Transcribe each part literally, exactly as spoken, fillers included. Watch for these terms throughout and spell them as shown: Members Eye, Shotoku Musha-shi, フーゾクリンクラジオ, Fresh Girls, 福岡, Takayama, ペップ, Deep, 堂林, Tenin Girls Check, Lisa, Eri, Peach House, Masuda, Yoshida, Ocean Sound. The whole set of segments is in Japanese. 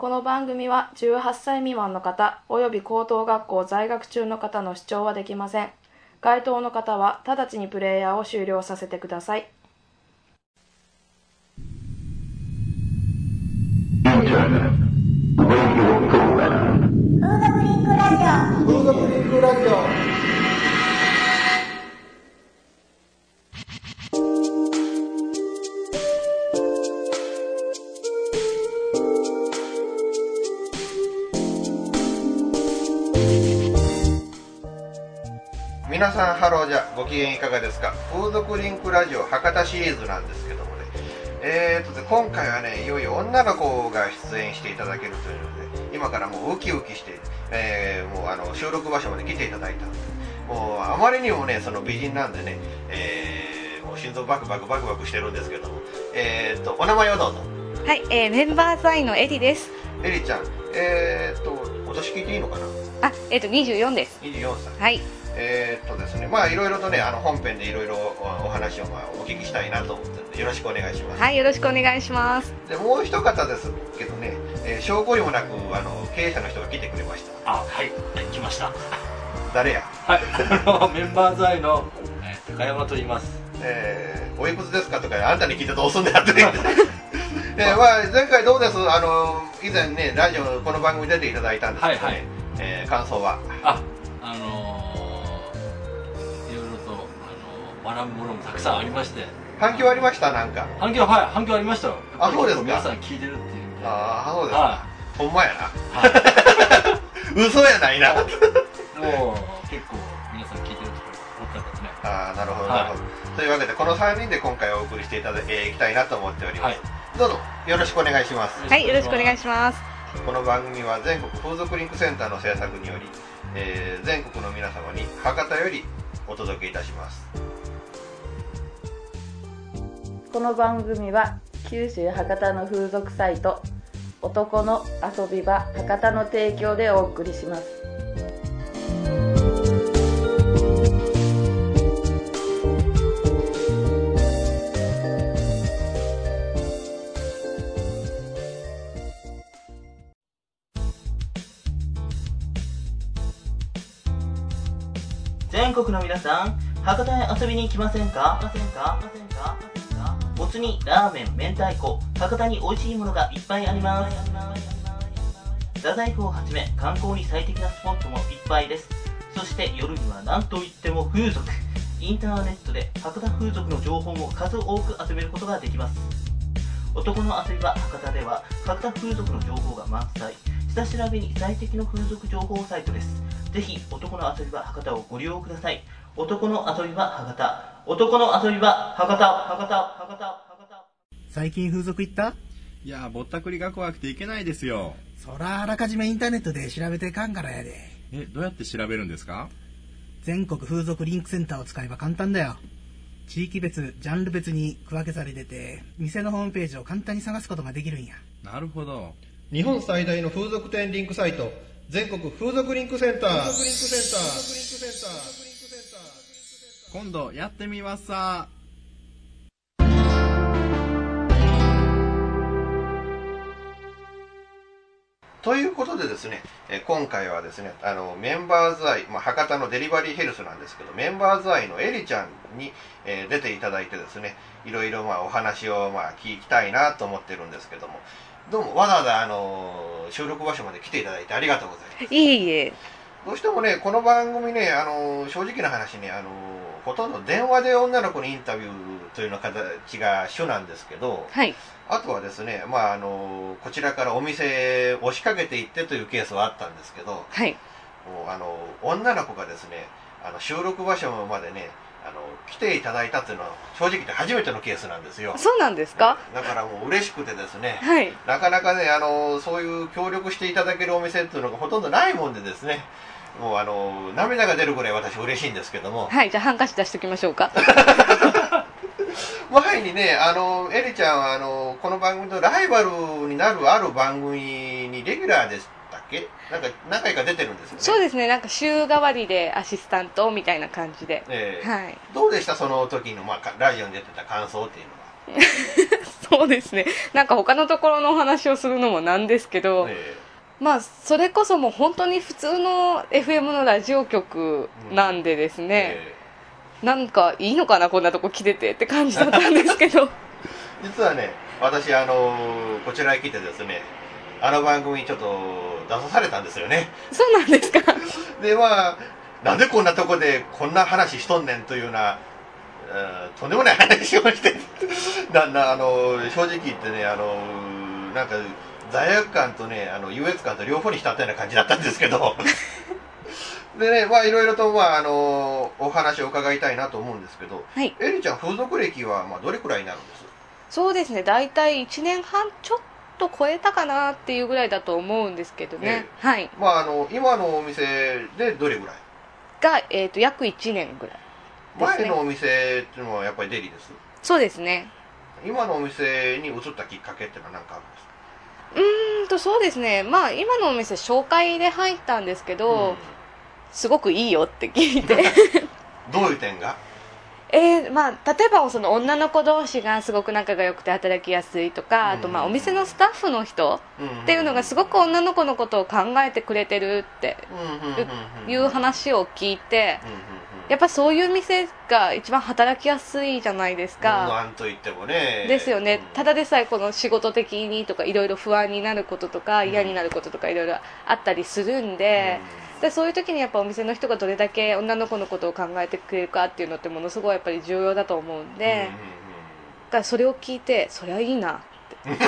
この番組はじゅうはっさい未満の方および高等学校在学中の方の視聴はできません。該当の方は直ちにプレイヤーを終了させてください。インターネットラジオプログラムフードブリンクラジオフードブリンクラジオ皆さんハローじゃご機嫌いかがですか。風俗リンクラジオ博多シリーズなんですけどもね、えー、と今回はねいよいよ女の子が出演していただけるというので今からもうウキウキして、えー、もうあの収録場所まで来ていただいたのでもうあまりにもねその美人なんでね、えー、もう心臓バクバクバクバクしてるんですけども、えー、とお名前をどうぞ。はい、えー、メンバー在のエリです。エリちゃん、えー、とお年聞いていいのかなあ、えー、とにじゅうよんです。にじゅうよんさい。はい。えー、っとですね、まあいろいろとねあの本編でいろいろお話をまあお聞きしたいなと思ってるのでよろしくお願いします。はい、よろしくお願いします。でもう一方ですけどね、えー、証拠にもなくあの経営者の人が来てくれました。あ、はい、来ました。誰や。はい、あのメンバー在の、えー、高山と言います。えー、おいくつですかとかあんたに聞いてどうすんだよって、えーまあ、前回どうですあの以前ねラジオこの番組出ていただいたんですけどね、はいはい、えー、感想は。あ、あのー学ぶものもたくさんありまして。反響ありました。なんか反響、はい、反響ありましたよ。あ、そうですか。皆さん聞いてるっていう。ああ、そうですか、はい、ほんまやな、はい、嘘やないな。もう結構皆さん聞いてるところが多かったですね。ああ、なるほど、はい、なるほど。というわけでこのさんにんで今回お送りしていただいていきたいなと思っております、はい、どうぞよろしくお願いします。はい、よろしくお願いします。この番組は全国風俗リンクセンターの制作により、えー、全国の皆様に博多よりお届けいたします。この番組は九州博多の風俗サイト男の遊び場博多の提供でお送りします。全国の皆さん、博多へ遊びに来ませんか？ませんか？ませんか？もつにラーメン、明太子、博多に美味しいものがいっぱいあります。太宰府をはじめ観光に最適なスポットもいっぱいです。そして夜にはなんといっても風俗。インターネットで博多風俗の情報も数多く集めることができます。男の遊び場博多では博多風俗の情報が満載。下調べに最適の風俗情報サイトです。ぜひ男の遊び場博多をご利用ください。男の遊び場博多、男の遊び場博多、博多、博多、博多。最近風俗行った？いやー、ぼったくりが怖くて行けないですよ。そらあらかじめインターネットで調べていかんからやで。え、どうやって調べるんですか？全国風俗リンクセンターを使えば簡単だよ。地域別、ジャンル別に区分けされてて、店のホームページを簡単に探すことができるんや。なるほど。日本最大の風俗店リンクサイト、全国風俗リンクセンター。風俗リンクセンター。風俗リンクセンター。今度やってみますさ。ということでですね、今回はですね、あのメンバーズアイ、まあ、博多のデリバリーヘルスなんですけど、メンバーズアイのエリちゃんに、えー、出ていただいてですね、いろいろまあお話をまあ聞きたいなと思ってるんですけども。どうもわざわざあの収録場所まで来ていただいてありがとうございます。いえいえ。どうしてもねこの番組ねあの正直な話ねあのほとんど電話で女の子にインタビューというの形が主なんですけど、はい、あとはですねまああのこちらからお店押しかけていってというケースはあったんですけど、はい、もうあの女の子がですねあの収録場所までねあの来ていただいたというのは正直言って初めてのケースなんですよ。そうなんですか。だからもう嬉しくてですね、はい、なかなかねあのそういう協力していただけるお店というのがほとんどないもんでですね、もうあの涙が出るぐらい私嬉しいんですけども。はい、じゃあハンカチ出しておきましょうか。前にねあのエリちゃんはあのこの番組のライバルになるある番組にレギュラーですなんか何回か出てるんですよね。そうですね、なんか週替わりでアシスタントみたいな感じで、えーはい、どうでしたその時の、まあ、ラジオに出てた感想っていうのは。そうですね、なんか他のところのお話をするのもなんですけど、えー、まあそれこそもう本当に普通の エフエム のラジオ局なんでですね、うんえー、なんかいいのかなこんなとこ来ててって感じだったんですけど実はね私あのー、こちらへ来てですねあの番組にちょっと出さされたんですよね。そうなんですかでまあなんでこんなとこでこんな話しとんねんというようなとんでもない話をしてだんだんあの正直言ってねあのなんか罪悪感とねあの優越感と両方に浸ったような感じだったんですけどでねまあいろいろと、まあ、あのお話を伺いたいなと思うんですけど、はい、エリちゃん風俗歴は、まあ、どれくらいになるんです？そうですねだいたいいちねんはんちょっとちょっと超えたかなっていうぐらいだと思うんですけどね、えーはいまあ、あの今のお店でどれぐらいが、えー、と約いちねんぐらいです、ね、前のお店っていうのはやっぱりデリです。そうですね。今のお店に移ったきっかけっていうのは何かあるんですか？うーんとそうですねまあ今のお店紹介で入ったんですけど、うん、すごくいいよって聞いてどういう点がえーまあ、例えばその女の子同士がすごく仲が良くて働きやすいとかあとまあお店のスタッフの人っていうのがすごく女の子のことを考えてくれてるっていう話を聞いてやっぱそういう店が一番働きやすいじゃないですか。なんといってもねですよね。ただでさえこの仕事的にとかいろいろ不安になることとか嫌になることとかいろいろあったりするんででそういう時にやっぱお店の人がどれだけ女の子のことを考えてくれるかっていうのってものすごいやっぱり重要だと思うんで、うんうんうん、だからそれを聞いてそりゃいいなって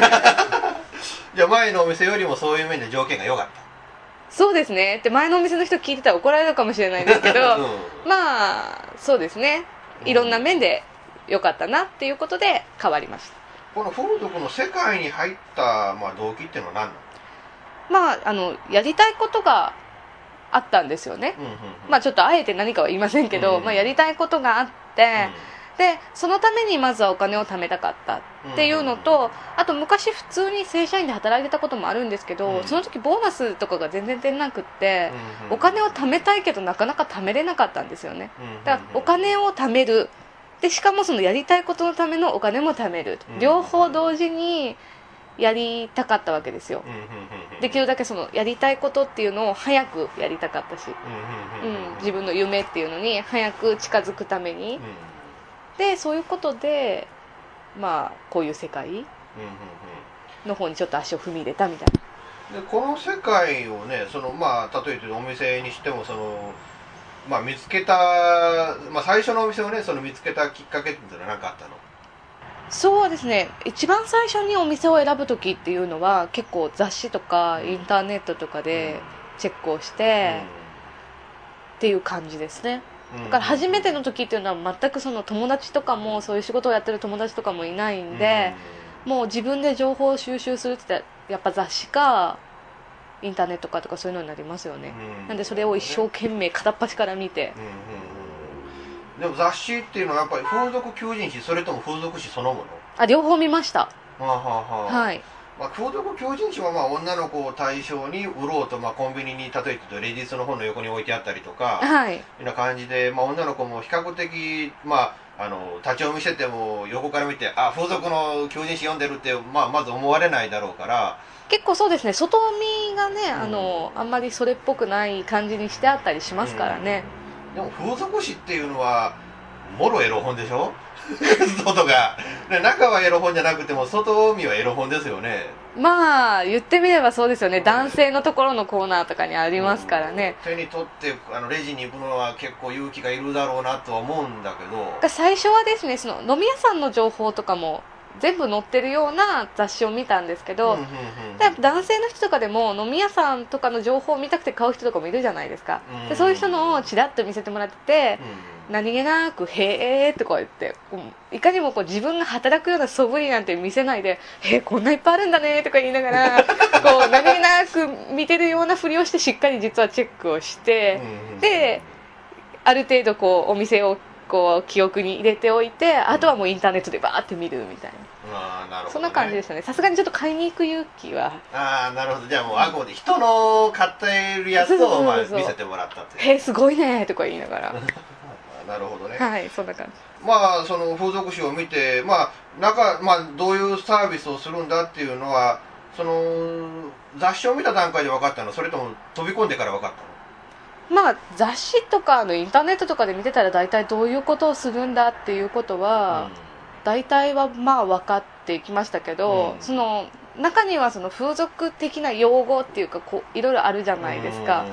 じゃあ前のお店よりもそういう面で条件が良かった。そうですねで前のお店の人聞いてたら怒られるかもしれないんですけど、うん、まあそうですねいろんな面で良かったなっていうことで変わりました。この風俗の世界に入った、まあ、動機っていうのは何なの？まあ、あのやりたいことがあったんですよね、うんうんうんまあ、ちょっとあえて何かは言いませんけど、うんうんまあ、やりたいことがあって、うん、でそのためにまずはお金を貯めたかったっていうのと、うんうんうん、あと昔普通に正社員で働いてたこともあるんですけど、うん、その時ボーナスとかが全然出なくって、うんうん、お金を貯めたいけどなかなか貯めれなかったんですよね、うんうんうん、だからお金を貯めるでしかもそのやりたいことのためのお金も貯める、うんうん、両方同時にやりたかったわけですよ、うんうんうんうん、できるだけそのやりたいことっていうのを早くやりたかったし、うんうんうんうん、自分の夢っていうのに早く近づくために、うん、でそういうことでまあこういう世界の方にちょっと足を踏み入れたみたいな。でこの世界をねそのまあ例えばお店にしてもその、まあ、見つけた、まあ、最初のお店をねその見つけたきっかけっていうのは何かあったの？そうですね一番最初にお店を選ぶ時っていうのは結構雑誌とかインターネットとかでチェックをして、うん、っていう感じですね、うん、だから初めての時っていうのは全くその友達とかもそういう仕事をやってる友達とかもいないんで、うん、もう自分で情報を収集するって言ったらやっぱ雑誌かインターネットかとかそういうのになりますよね、うん、なんでそれを一生懸命片っ端から見て、うんうんでも雑誌っていうのはやっぱり風俗求人誌それとも風俗誌そのもの？あ両方見ました。はあはあはいまあ、風俗求人誌はまあ女の子を対象に売ろうと、まあ、コンビニに例えてレディースの本の横に置いてあったりとか、はい、いうな感じで、まあ、女の子も比較的、まあ、あの立ち読みしてても横から見てあ風俗の求人誌読んでるって、まあ、まず思われないだろうから結構そうですね外見がね あの、うん、あんまりそれっぽくない感じにしてあったりしますからね、うんでも風俗誌っていうのはもろエロ本でしょ外が中はエロ本じゃなくても外見はエロ本ですよね。まあ言ってみればそうですよね、うん、男性のところのコーナーとかにありますからね、うん、手に取ってあのレジに行くのは結構勇気がいるだろうなとは思うんだけど最初はですねその飲み屋さんの情報とかも全部載ってるような雑誌を見たんですけど、うんうんうん、男性の人とかでも飲み屋さんとかの情報を見たくて買う人とかもいるじゃないですか、うんうん、でそういう人のをちらっと見せてもらってて、うん、何気なくへーってこうやっていかにもこう自分が働くような素振りなんて見せないでへーこんないっぱいあるんだねとか言いながらこう何気なく見てるようなふりをしてしっかり実はチェックをして、うんうん、である程度こうお店をこう記憶に入れておいてあとはもうインターネットでバーって見るみたい な,、うんあなるほどね、そんな感じでしたね。さすがにちょっと買いに行く勇気はあなるほどじゃあもうあくまで人の買ってるやつを見せてもらったってへえすごいねとか言いながらなるほどねはいそんな感まあ、その風俗誌を見て、まあ中まあ、どういうサービスをするんだっていうのはその雑誌を見た段階で分かったの、それとも飛び込んでから分かったの？まあ、雑誌とかのインターネットとかで見てたら大体どういうことをするんだっていうことは、うん、大体はまあ分かってきましたけど、うん、その中にはその風俗的な用語っていうかこういろいろあるじゃないですか、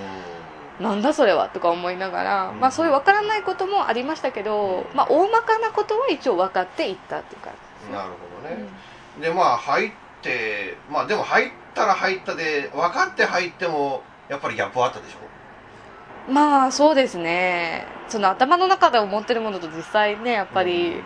うん、なんだそれはとか思いながら、うんまあ、そういう分からないこともありましたけど、うんまあ、大まかなことは一応分かっていったっていう感じですね。なるほどね、うん、でまあ入って、まあ、でも入ったら入ったで分かって入ってもやっぱりギャップはあったでしょ？まあそうですね、その頭の中で思ってるものと実際ねやっぱり違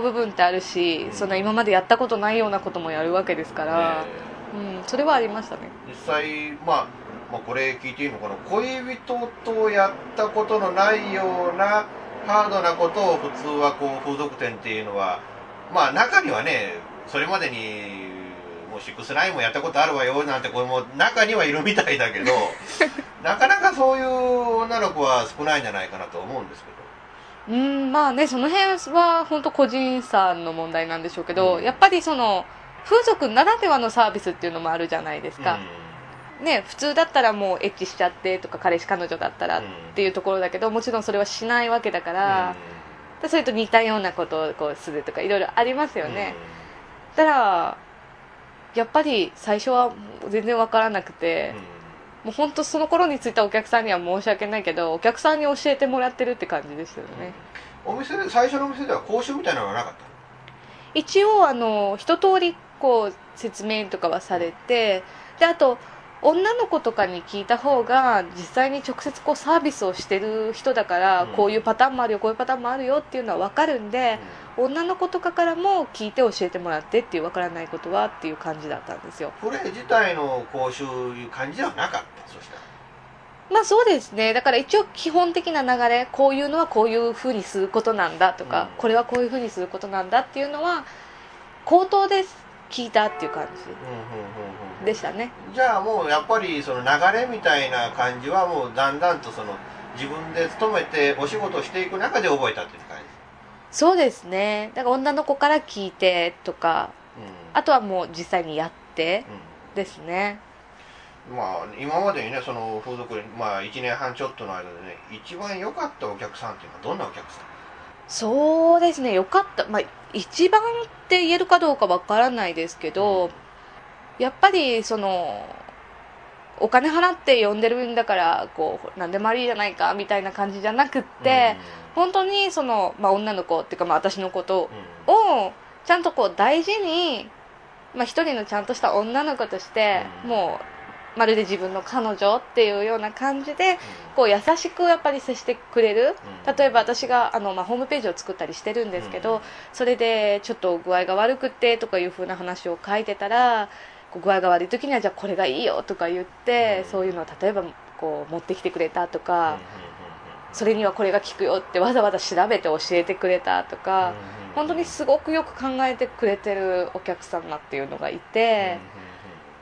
う部分ってあるし、うん、その今までやったことないようなこともやるわけですから、ねうん、それはありましたね。実際、まあ、まあこれ聞いていいのかな、恋人とやったことのないようなハードなことを普通はこう風俗店っていうのはまあ中にはねそれまでにもうろくきゅうもやったことあるわよなんてこれも中にはいるみたいだけどなかなかそういう女の子は少ないんじゃないかなと思うんですけど、うーんまあねその辺は本当個人差の問題なんでしょうけど、うん、やっぱりその風俗ならではのサービスっていうのもあるじゃないですか、うんね、普通だったらもうエッチしちゃってとか彼氏彼女だったらっていうところだけど、もちろんそれはしないわけだから、うん、それと似たようなことをこうするとかいろいろありますよね、うん、だからやっぱり最初は全然わからなくて、うん、もう本当その頃についたお客さんには申し訳ないけどお客さんに教えてもらってるって感じですよね、うん、お店で最初のお店では講習みたいなのはなかった？一応あの一通りこう説明とかはされて、であと女の子とかに聞いた方が実際に直接こうサービスをしてる人だから、うん、こういうパターンもあるよこういうパターンもあるよっていうのは分かるんで、うん、女の子とかからも聞いて教えてもらってっていう分からないことはっていう感じだったんですよ。これ自体の講習いう感じではなかった？そしたらまあそうですね、だから一応基本的な流れこういうのはこういうふうにすることなんだとか、うん、これはこういうふうにすることなんだっていうのは口頭です聞いたっていう感じでしたね。じゃあもうやっぱりその流れみたいな感じはもうだんだんとその自分で勤めてお仕事していく中で覚えたっていう感じ？そうですね、だから女の子から聞いてとか、うん、あとはもう実際にやってですね、うん、まあ今までにねその風俗に、まあ、いちねんはんちょっとの間でね一番良かったお客さんっていうのはどんなお客さん？そうですね、良かった、まあ、一番って言えるかどうかわからないですけど、やっぱりそのお金払って呼んでるんだからこう何でもありじゃないかみたいな感じじゃなくって、うん、本当にその、まあ、女の子っていうか、まあ、私のことをちゃんとこう大事に、まあ、一人のちゃんとした女の子として、うん、もうまるで自分の彼女っていうような感じでこう優しくやっぱり接してくれる、例えば私があの、まあ、ホームページを作ったりしてるんですけど、うん、それでちょっと具合が悪くてとかいう風な話を書いてたらこう具合が悪い時にはじゃあこれがいいよとか言って、うん、そういうのを例えばこう持ってきてくれたとか、うん、それにはこれが効くよってわざわざ調べて教えてくれたとか、うん、本当にすごくよく考えてくれてるお客さんだっていうのがいて、う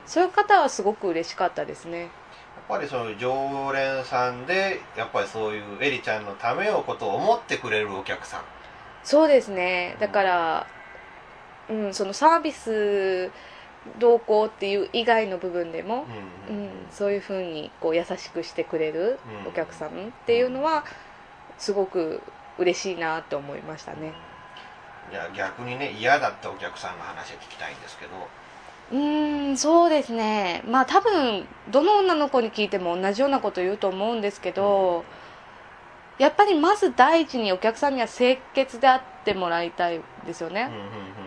ん、そういう方はすごく嬉しかったですね。やっぱりその常連さんでやっぱりそういうエリちゃんのためをことを思ってくれるお客さん。そうですね、だから、うんうん、そのサービス同行っていう以外の部分でも、うんうんうんうん、そういうふうにこう優しくしてくれるお客さんっていうのはすごく嬉しいなと思いましたね。いや逆にね嫌だったお客さんの話を聞きたいんですけど。うーんそうですね、まあ多分どの女の子に聞いても同じようなこと言うと思うんですけど、やっぱりまず第一にお客さんには清潔であってもらいたいですよね、うんうん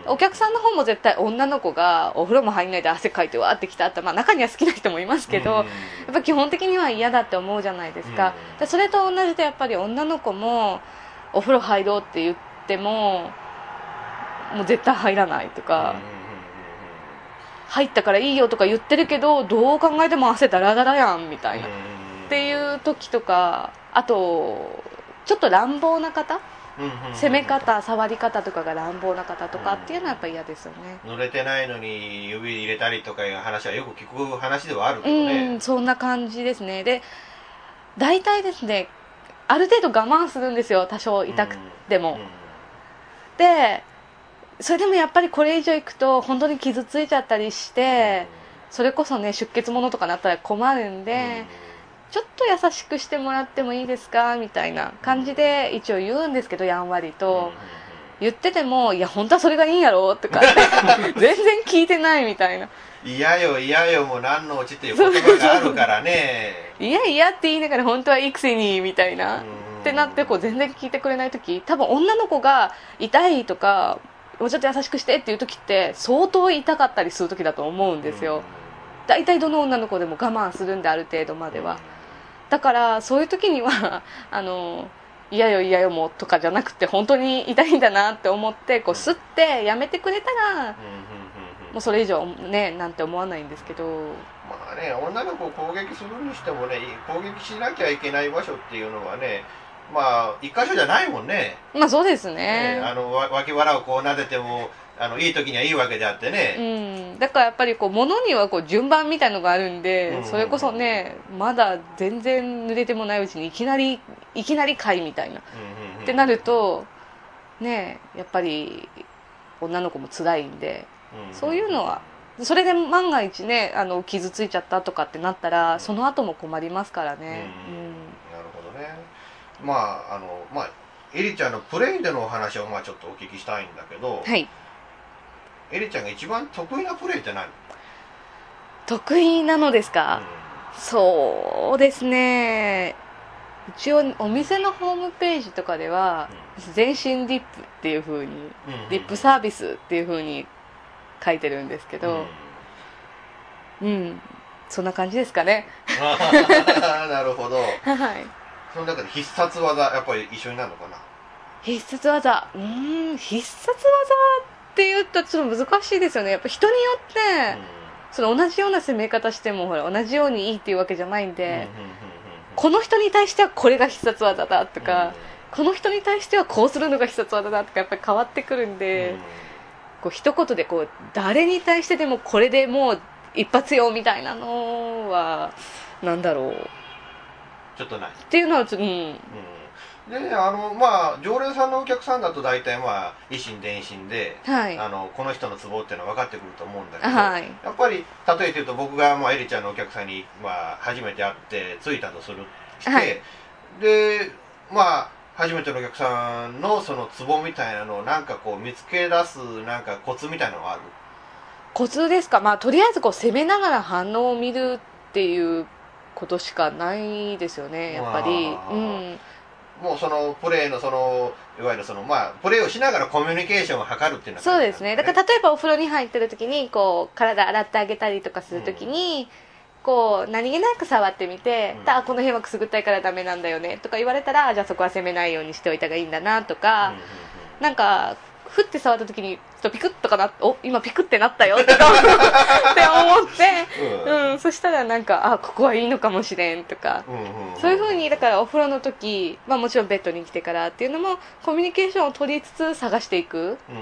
うん、お客さんの方も絶対女の子がお風呂も入んないで汗かいてわーってきたって、まあ、中には好きな人もいますけど、うんうんうん、やっぱ基本的には嫌だって思うじゃないですか、うんうん、でそれと同じでやっぱり女の子もお風呂入ろうって言ってももう絶対入らないとか、うんうん、入ったからいいよとか言ってるけどどう考えても汗だらだらやんみたいなっていう時とか、あとちょっと乱暴な方、攻め方触り方とかが乱暴な方とかっていうのはやっぱり嫌ですよね。濡れてないのに指入れたりとかいう話はよく聞く話ではあるけどね。うんそんな感じですね。で大体ですねある程度我慢するんですよ、多少痛くても。でそれでもやっぱりこれ以上いくと本当に傷ついちゃったりして、うん、それこそね出血ものとかなったら困るんで、うん、ちょっと優しくしてもらってもいいですかみたいな感じで一応言うんですけど、やんわりと、うん、言っててもいや本当はそれがいいんやろとか全然聞いてないみたいな。いやよいやよも何のうちっていう言葉があるからねいやいやって言いながら本当はいいくせにみたいな、うん、ってなってこう全然聞いてくれないとき、多分女の子が痛いとかもうちょっと優しくしてっていう時って相当痛かったりする時だと思うんですよ。だいたいどの女の子でも我慢するんである程度までは。だからそういう時にはあのいやよいやよもとかじゃなくて本当に痛いんだなって思ってこうすってやめてくれたらもうそれ以上ねなんて思わないんですけど、まあね、女の子を攻撃するにしてもね攻撃しなきゃいけない場所っていうのはねまあ一箇所じゃないもんね。まあそうですね。ねあの脇腹をこう撫でてもあのいい時にはいいわけであってね。うん。だからやっぱりこう物にはこう順番みたいのがあるんで、うんうん、それこそねまだ全然濡れてもないうちにいきなりいきなりかいみたいな、うんうんうん、ってなるとねやっぱり女の子も辛いんで、うんうん、そういうのはそれで万が一ねあの傷ついちゃったとかってなったらその後も困りますからね。うんうん、なるほどね。まああのまあ、エリちゃんのプレイでのお話をまあちょっとお聞きしたいんだけど、はい、エリちゃんが一番得意なプレイって何？得意なのですか、うん、そうですね一応お店のホームページとかでは、うん、全身ディップっていう風に、うんうん、ディップサービスっていう風に書いてるんですけど、うん、うん、そんな感じですかねなるほどはい、その中で必殺技やっぱり一緒になるのかな。必殺技うーん必殺技っていうとちょっと難しいですよね。やっぱ人によって、うん、その同じような攻め方してもほら同じようにいいっていうわけじゃないんで、うんうんうんうん、この人に対してはこれが必殺技だとか、うんうん、この人に対してはこうするのが必殺技だとかやっぱり変わってくるんで、うん、こう一言でこう誰に対してでもこれでもう一発よみたいなのはなんだろうちょっとないっていうのはちょっと、うんうん、であのまあ常連さんのお客さんだと大体まあ以心伝心で、はい、あのこの人のツボっていうのは分かってくると思うんだけど、はい、やっぱり例えて言うと僕がまあエリちゃんのお客さんにまあ初めて会って着いたとするして、はい、でまあ初めてのお客さんのそのツボみたいなのをなんかこう見つけ出すなんかコツみたいなのはある？コツですか、まあとりあえずこう攻めながら反応を見るっていうことしかないですよねやっぱり、うん、もうそのプレーのそのいわゆるそのまあプレーをしながらコミュニケーションを図るっていうのは、ね、そうですね。だから例えばお風呂に入ってる時にこう体洗ってあげたりとかする時に、うん、こう何気なく触ってみて、うん、あこの辺はくすぐったいからダメなんだよねとか言われたらじゃあそこは攻めないようにしておいた方がいいんだなとか、うんうんうん、なんかふって触った時にちょっとピクッとかなお今ピクってなったよとかって思って、うんうん、そしたらなんかあここはいいのかもしれんとか、うんうんうん、そういう風にだからお風呂の時、まあ、もちろんベッドに来てからっていうのもコミュニケーションを取りつつ探していく、う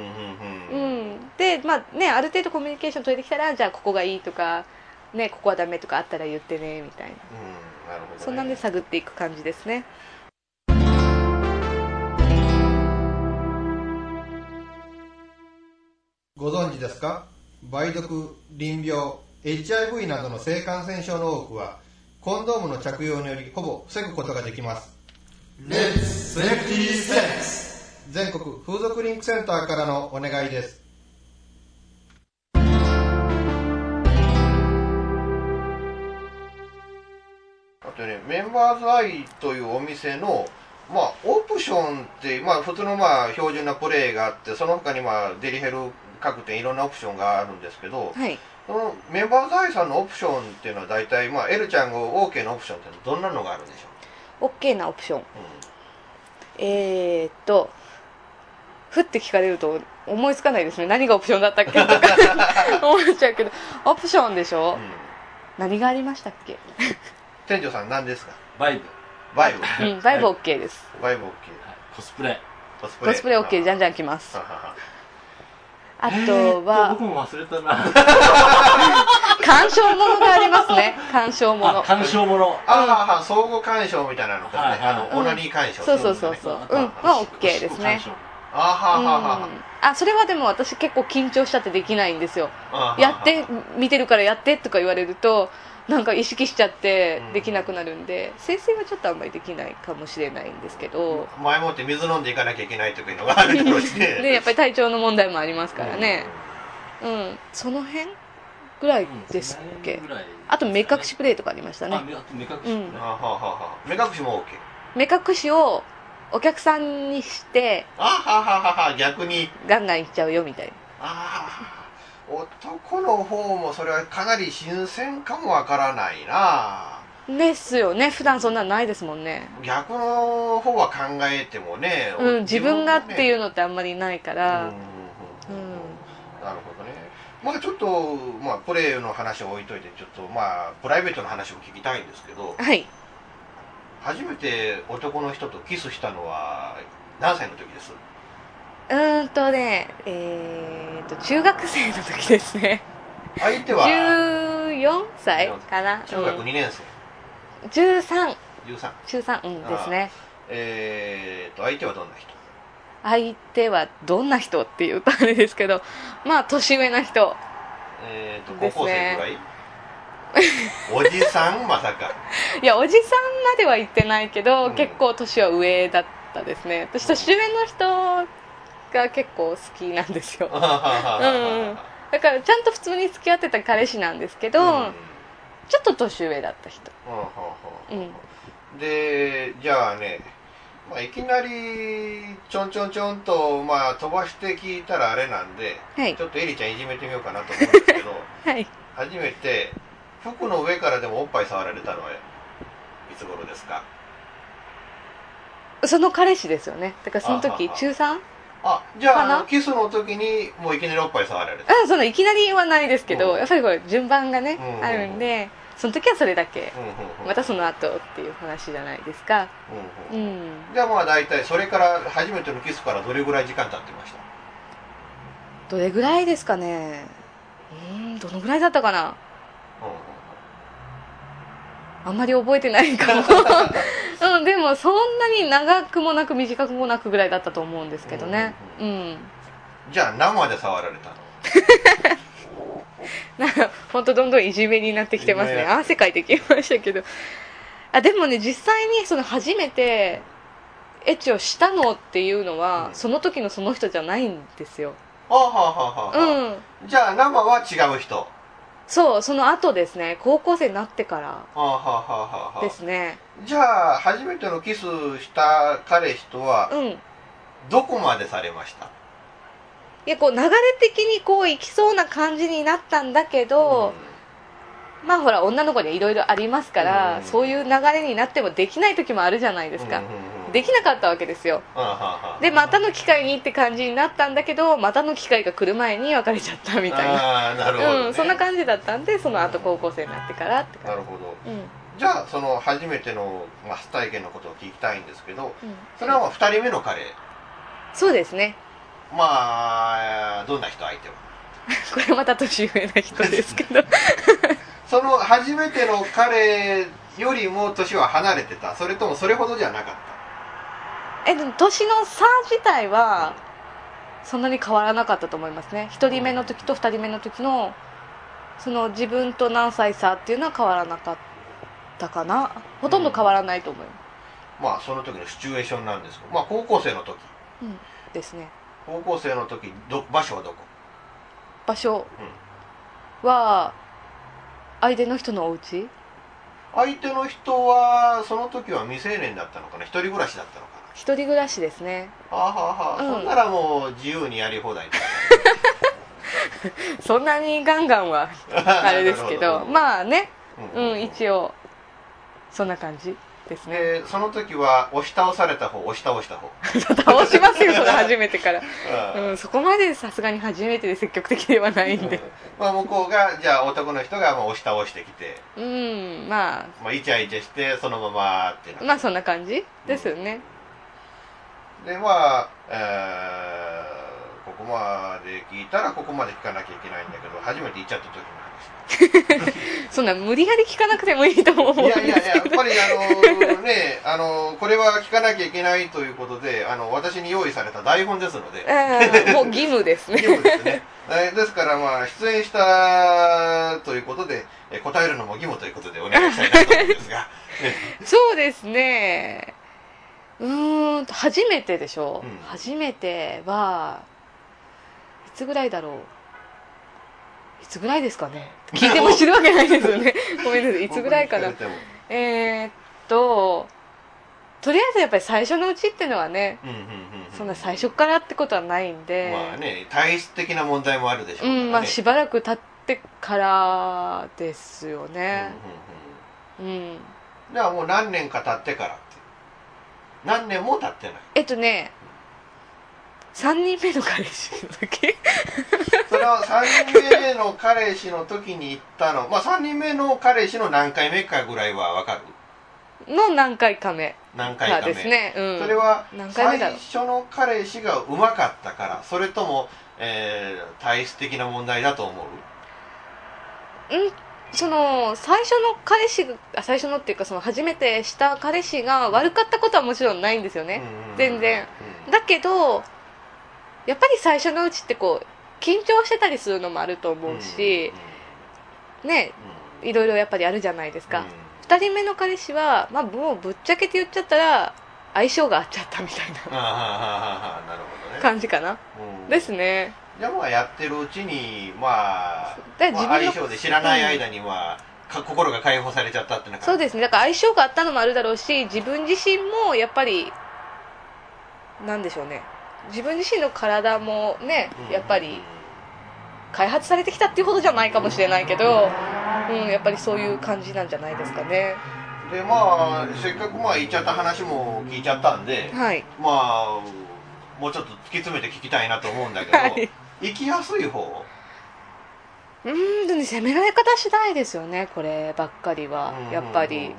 んうんうんうん、で、まあね、ある程度コミュニケーション取れてきたらじゃあここがいいとか、ね、ここはダメとかあったら言ってねみたいな、うん、なるほどね、そんなんで探っていく感じですね。ご存知ですか？梅毒、淋病、エイチアイブイ などの性感染症の多くはコンドームの着用によりほぼ防ぐことができます。レッツセーフティーセックス。全国風俗リンクセンターからのお願いです。あとね、メンバーズアイというお店のまあ、オプションって、まあ、普通のまあ標準なプレイがあってその他にまあデリヘル各店いろんなオプションがあるんですけど、はい、そのメンバーズアイさんのオプションっていうのは大体、まあ、エルちゃんが OK のオプションってどんなのがあるんでしょう？ OK なオプション、うん、えー、っとふって聞かれると思いつかないですね。何がオプションだったっけとか思っちゃうけどオプションでしょ、うん、何がありましたっけ店長さん何ですか？バイブバイブ、うん、バイブ OK です。バイブ OK、 コスプレコスプレコスプレ OK じゃんじゃん来ます。あとは僕も忘れたな鑑賞物がありますね。鑑賞物鑑賞物ああ相互鑑賞みたいなのかね、はい、あのオナニー鑑賞、うん、そうそうそうそう、うん、は OK ですね。ああ、それはでも私結構緊張しちゃってできないんですよ。やって見てるからやってとか言われるとなんか意識しちゃってできなくなるんで、うん、生成はちょっとあんまりできないかもしれないんですけど、前もって水飲んでいかなきゃいけないというのがあるのででやっぱり体調の問題もありますからね、うんうん、その辺ぐらいですっけ、うん、あと目隠しプレイとかありましたね。あ、目隠し、うん、目隠しも OK。 目隠しをお客さんにしてあははは逆にガンガンいっちゃうよみたいな。あ男の方もそれはかなり新鮮かもわからないなですよね。普段そんなのないですもんね。逆の方は考えてもね、うん、自分がっていうのってあんまりないから。なるほどね。まあちょっと、まあ、プレーの話を置いといてちょっとまあプライベートの話を聞きたいんですけど、はい、初めて男の人とキスしたのは何歳の時です？うーんとね、えー、と中学生の時ですね。相手はじゅうよんさいかな。中学にねん生、うん、じゅうさん じゅうさん、じゅうさん、うん、ですね。えーと相手はどんな人？相手はどんな人っていうとあれですけど、まあ年上な人ですね。えーと高校生くらいおじさんまさかいやおじさんまでは言ってないけど、うん、結構年は上だったですね。私年上の人、うんが結構好きなんですよ、うん、だからちゃんと普通に付き合ってた彼氏なんですけど、うん、ちょっと年上だった人、うんうん、でじゃあね、まあ、いきなりちょんちょんちょんと、まあ、飛ばして聞いたらあれなんで、はい、ちょっとエリちゃんいじめてみようかなと思うんですけど、はい、初めて服の上からでもおっぱい触られたのはいつ頃ですか？その彼氏ですよね。だからその時中 さん？あ、じゃあキスの時にもういきなりおっぱい触られる？あ、そのいきなりはないですけど、うん、やっぱりこれ順番がね、うんうん、あるんで、その時はそれだけ、うんうん、またその後っていう話じゃないですか、うんうんうん、じゃあまあ大体それから初めてのキスからどれぐらい時間経ってました？どれぐらいですかね。うーん、どのぐらいだったかな、うん、あんまり覚えてないかもうん、でもそんなに長くもなく短くもなくぐらいだったと思うんですけどね、うんうんうん、じゃあ生で触られたのなんか本当どんどんいじめになってきてますね。汗かいてきましたけど、あでもね実際にその初めてエッチをしたのっていうのは、うん、その時のその人じゃないんですよ。はあはあはあ、うん、じゃあ生は違う人？そう、その後ですね、高校生になってからですね。じゃあ初めてのキスした彼氏とはどこまでされました？うん、いやこう流れ的にこういきそうな感じになったんだけど、うん、まあほら女の子にはいろいろありますから、うん、そういう流れになってもできない時もあるじゃないですか、うんうんうん、できなかったわけですよ、うんうん、でまたの機会にって感じになったんだけど、またの機会が来る前に別れちゃったみたいな。あ、なるほど、ね、うん、そんな感じだったんで、その後高校生になってからって感じ。なるほど、うん、じゃあその初めての、まあ、初体験のことを聞きたいんですけど、うん、それはふたりめの彼？そうですね。まあどんな人？相手はこれまた年上な人ですけどその初めての彼よりも年は離れてた？それともそれほどじゃなかった？え、でも年の差自体はそんなに変わらなかったと思いますね。ひとりめの時とふたりめの時のその自分と何歳差っていうのは変わらなかったかな。ほとんど変わらないと思います、うん、まあその時のシチュエーションなんですけど、まあ高校生の時、うん、ですね。高校生の時、ど場所はどこ？場所は、うん、相手の人のお家？相手の人はその時は未成年だったのかな、一人暮らしだったのかな。一人暮らしですね。あはは、うん、そんならもう自由にやり放題だそんなにガンガンはあれですけどまあね、うん、うん、一応そんな感じですね。でその時は押し倒された方、押し倒した方倒しますよ、それ初めてから、うん、そこまでさすがに初めてで積極的ではないんで、うん、まあ向こうがじゃあ男の人がもう押し倒してきて、うん、まあ、まあイチャイチャしてそのままってなって、まあそんな感じですよね、うん、でまあ、えー、こまで聞いたらここまで聞かなきゃいけないんだけど、初めて行っちゃった時の話そんな無理やり聞かなくてもいいと思うんですけど、いやいやいや、やっぱりあのね、あのこれは聞かなきゃいけないということで、あの私に用意された台本ですのでもう義務ですね義務ですね。ですから、まあ出演したということで答えるのも義務ということでお願いしたいなと思うんですがそうですね、うーん、初めてでしょ、うん、初めてはいつぐらいだろう、いつぐらいですかね、聞いても知るわけないですよねごめんなさい、いつぐらいかな、えー、っととりあえずやっぱり最初のうちっていうのはね、うんうんうんうん、そんな最初からってことはないんで、まあね、体質的な問題もあるでしょうからね、うん、まあ、しばらく経ってからですよね、うんうんうんうん、だからもう何年か経ってから、何年も経ってない、えっとねさんにんめの彼氏の時それはさんにんめの彼氏の時に行ったの、まあさんにんめの彼氏の何回目かぐらいは分かるの、何回か目何回か目ですね、うん、それは最初の彼氏がうまかったから、それとも、えー、体質的な問題だと思う、うん、その最初の彼氏が、最初のっていうかその初めてした彼氏が悪かったことはもちろんないんですよね、うん、全然、うん、だけどやっぱり最初のうちってこう緊張してたりするのもあると思うし、うんね、うん、いろいろやっぱりあるじゃないですか、うん、ふたりめの彼氏は、まあ、もうぶっちゃけて言っちゃったら相性が合っちゃったみたいな感じかな、うん、ですね。じゃあまあやってるうちに、まあ、だから自分の、まあ、相性で知らない間には、うん、心が解放されちゃったってな感じ。そうですね、だから相性があったのもあるだろうし、自分自身もやっぱりなんでしょうね、自分自身の体もね、やっぱり開発されてきたっていうほどじゃないかもしれないけど、うん、やっぱりそういう感じなんじゃないですかね。でまあせっかくまあ言っちゃった話も聞いちゃったんで、はい、まあもうちょっと突き詰めて聞きたいなと思うんだけど、はい、行きやすい方、うーん、でも攻められ方次第ですよね、こればっかりはやっぱり。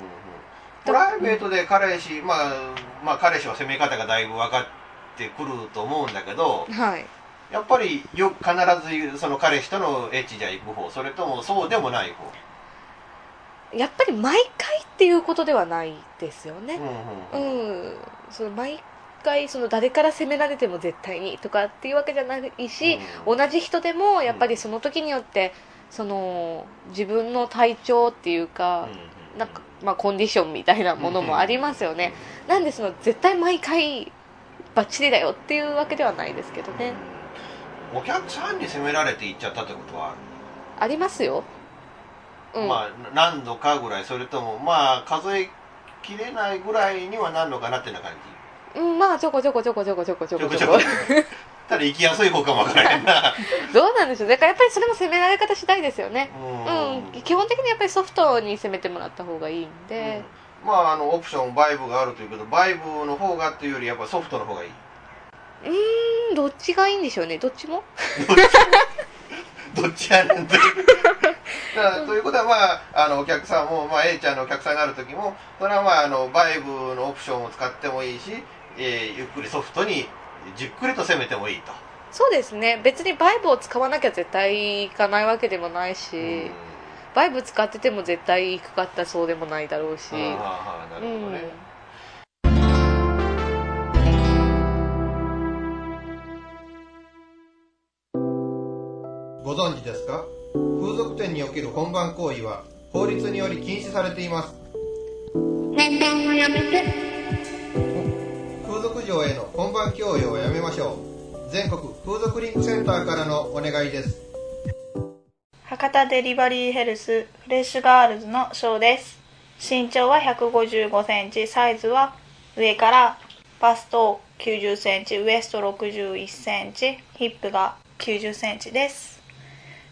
プライベートで彼氏、まあ、まあ彼氏は攻め方がだいぶ分かってってくると思うんだけど、はい、やっぱりよく必ずその彼氏とのエッチじゃ行く方、それともそうでもない方、やっぱり毎回っていうことではないですよね、うんうんうんうん、その毎回その誰から責められても絶対にとかっていうわけじゃないし、うん、同じ人でもやっぱりその時によってその自分の体調っていうか、うん、なんかまあコンディションみたいなものもありますよね、うんうん、なんでその絶対毎回バッチリだよっていうわけではないですけどね、うん、お客さんに責められて行っちゃったってことはある？ありますよ、うん、まあ何度かぐらい、それともまあ数えきれないぐらいには何度かなってな感じ、うん、まあちょこちょこちょこちょこちょこちょこちょこただ行きやすい方かも分からへんなどうなんでしょう、だからやっぱりそれも責められ方次第ですよね、うん、うん、基本的にやっぱりソフトに責めてもらった方がいいんで、うん、まあ、あのオプションバイブがあるというけど、バイブの方がっていうよりやっぱソフトの方がいい、うーん、どっちがいいんでしょうね、どっちもどっちやねんとということは、まあ、あのお客さんも、まあ、A ちゃんのお客さんがある時もそれは、まあ、あのバイブのオプションを使ってもいいし、えー、ゆっくりソフトにじっくりと攻めてもいいと。そうですね、別にバイブを使わなきゃ絶対いかないわけでもないし、バイブ使ってても絶対低かったそうでもないだろうし、あーはー、なるほどね、うん、ご存知ですか？風俗店における本番行為は法律により禁止されています。年間をやめて風俗嬢への本番強要はやめましょう。全国風俗リンクセンターからのお願いです。博多デリバリーヘルスフレッシュガールズのショーです。身長はひゃくごじゅうごセンチ、サイズは上からバストきゅうじゅっセンチ、ウエストろくじゅういちセンチ、ヒップがきゅうじゅっセンチです。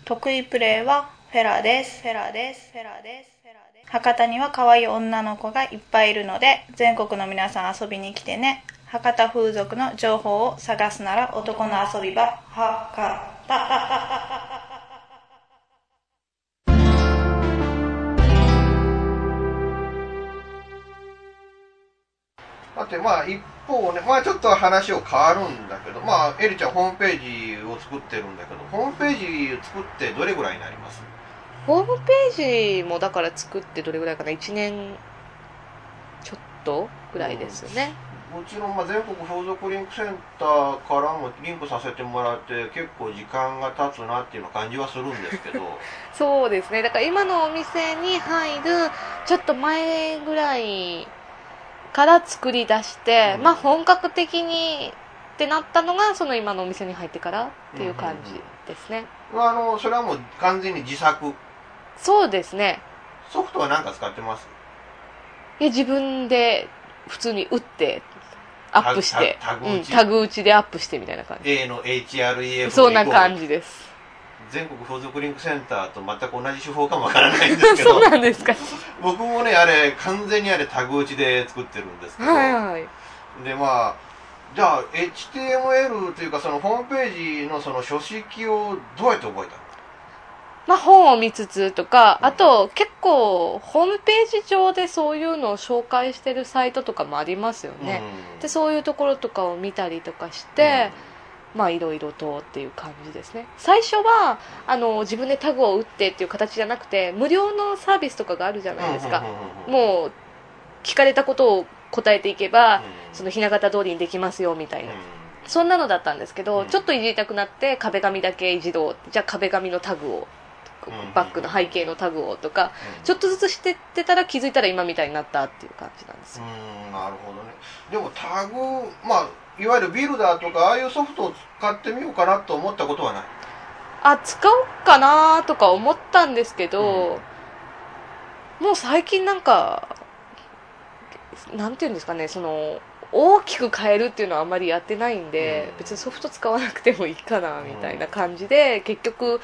得意プレーはフェラです。フェラですフェラですフェラです。博多には可愛い女の子がいっぱいいるので、全国の皆さん遊びに来てね。博多風俗の情報を探すなら男の遊び場博多まあ、一方ね、まあ、ちょっと話を変わるんだけど、まあ、エリちゃんホームページをを作ってるんだけど、ホームページ作ってどれぐらいになります？ホームページもだから作ってどれぐらいかな、いちねんちょっとぐらいですね、うん、もちろんまあ全国相続リンクセンターからもリンクさせてもらって結構時間が経つなっていう感じはするんですけどそうですね、だから今のお店に入るちょっと前ぐらいから作り出して、うん、まあ本格的にってなったのがその今のお店に入ってからっていう感じですね、うんうんうん、あのそれはもう完全に自作。そうですね。ソフトは何か使ってます？いや自分で普通に打ってアップしてタ グ, タ, グ打ち、うん、タグ打ちでアップしてみたいな感じ。A の エイチアールイーエフ そんな感じです。全国相続リンクセンターと全く同じ手法かもわからないんですけどそうなんですか僕もねあれ完全にあれタグ打ちで作ってるんですけど、はいはい、でまあじゃあ エイチティーエムエル というかそのホームページ の, その書式をどうやって覚えたの？まあ、本を見つつとか、あと結構ホームページ上でそういうのを紹介してるサイトとかもありますよね、うん、でそういうところとかを見たりとかして、うん、まあいろいろとっていう感じですね。最初はあの自分でタグを打ってっていう形じゃなくて無料のサービスとかがあるじゃないですか、うん、もう聞かれたことを答えていけば、うん、そのひな形通りにできますよみたいな、うん、そんなのだったんですけど、うん、ちょっといじりたくなって壁紙だけいじろう、じゃあ壁紙のタグを、うん、バックの背景のタグをとか、うん、ちょっとずつしてってたら気づいたら今みたいになったっていう感じなんですよ。うん、なるほどね。でもタグ、まあいわゆるビルダーとかああいうソフトを使ってみようかなと思ったことはない？あ、使おうかなとか思ったんですけど、うん、もう最近なんかなんていうんですかね、その大きく変えるっていうのはあんまりやってないんで、うん、別にソフト使わなくてもいいかなみたいな感じで、うん、結局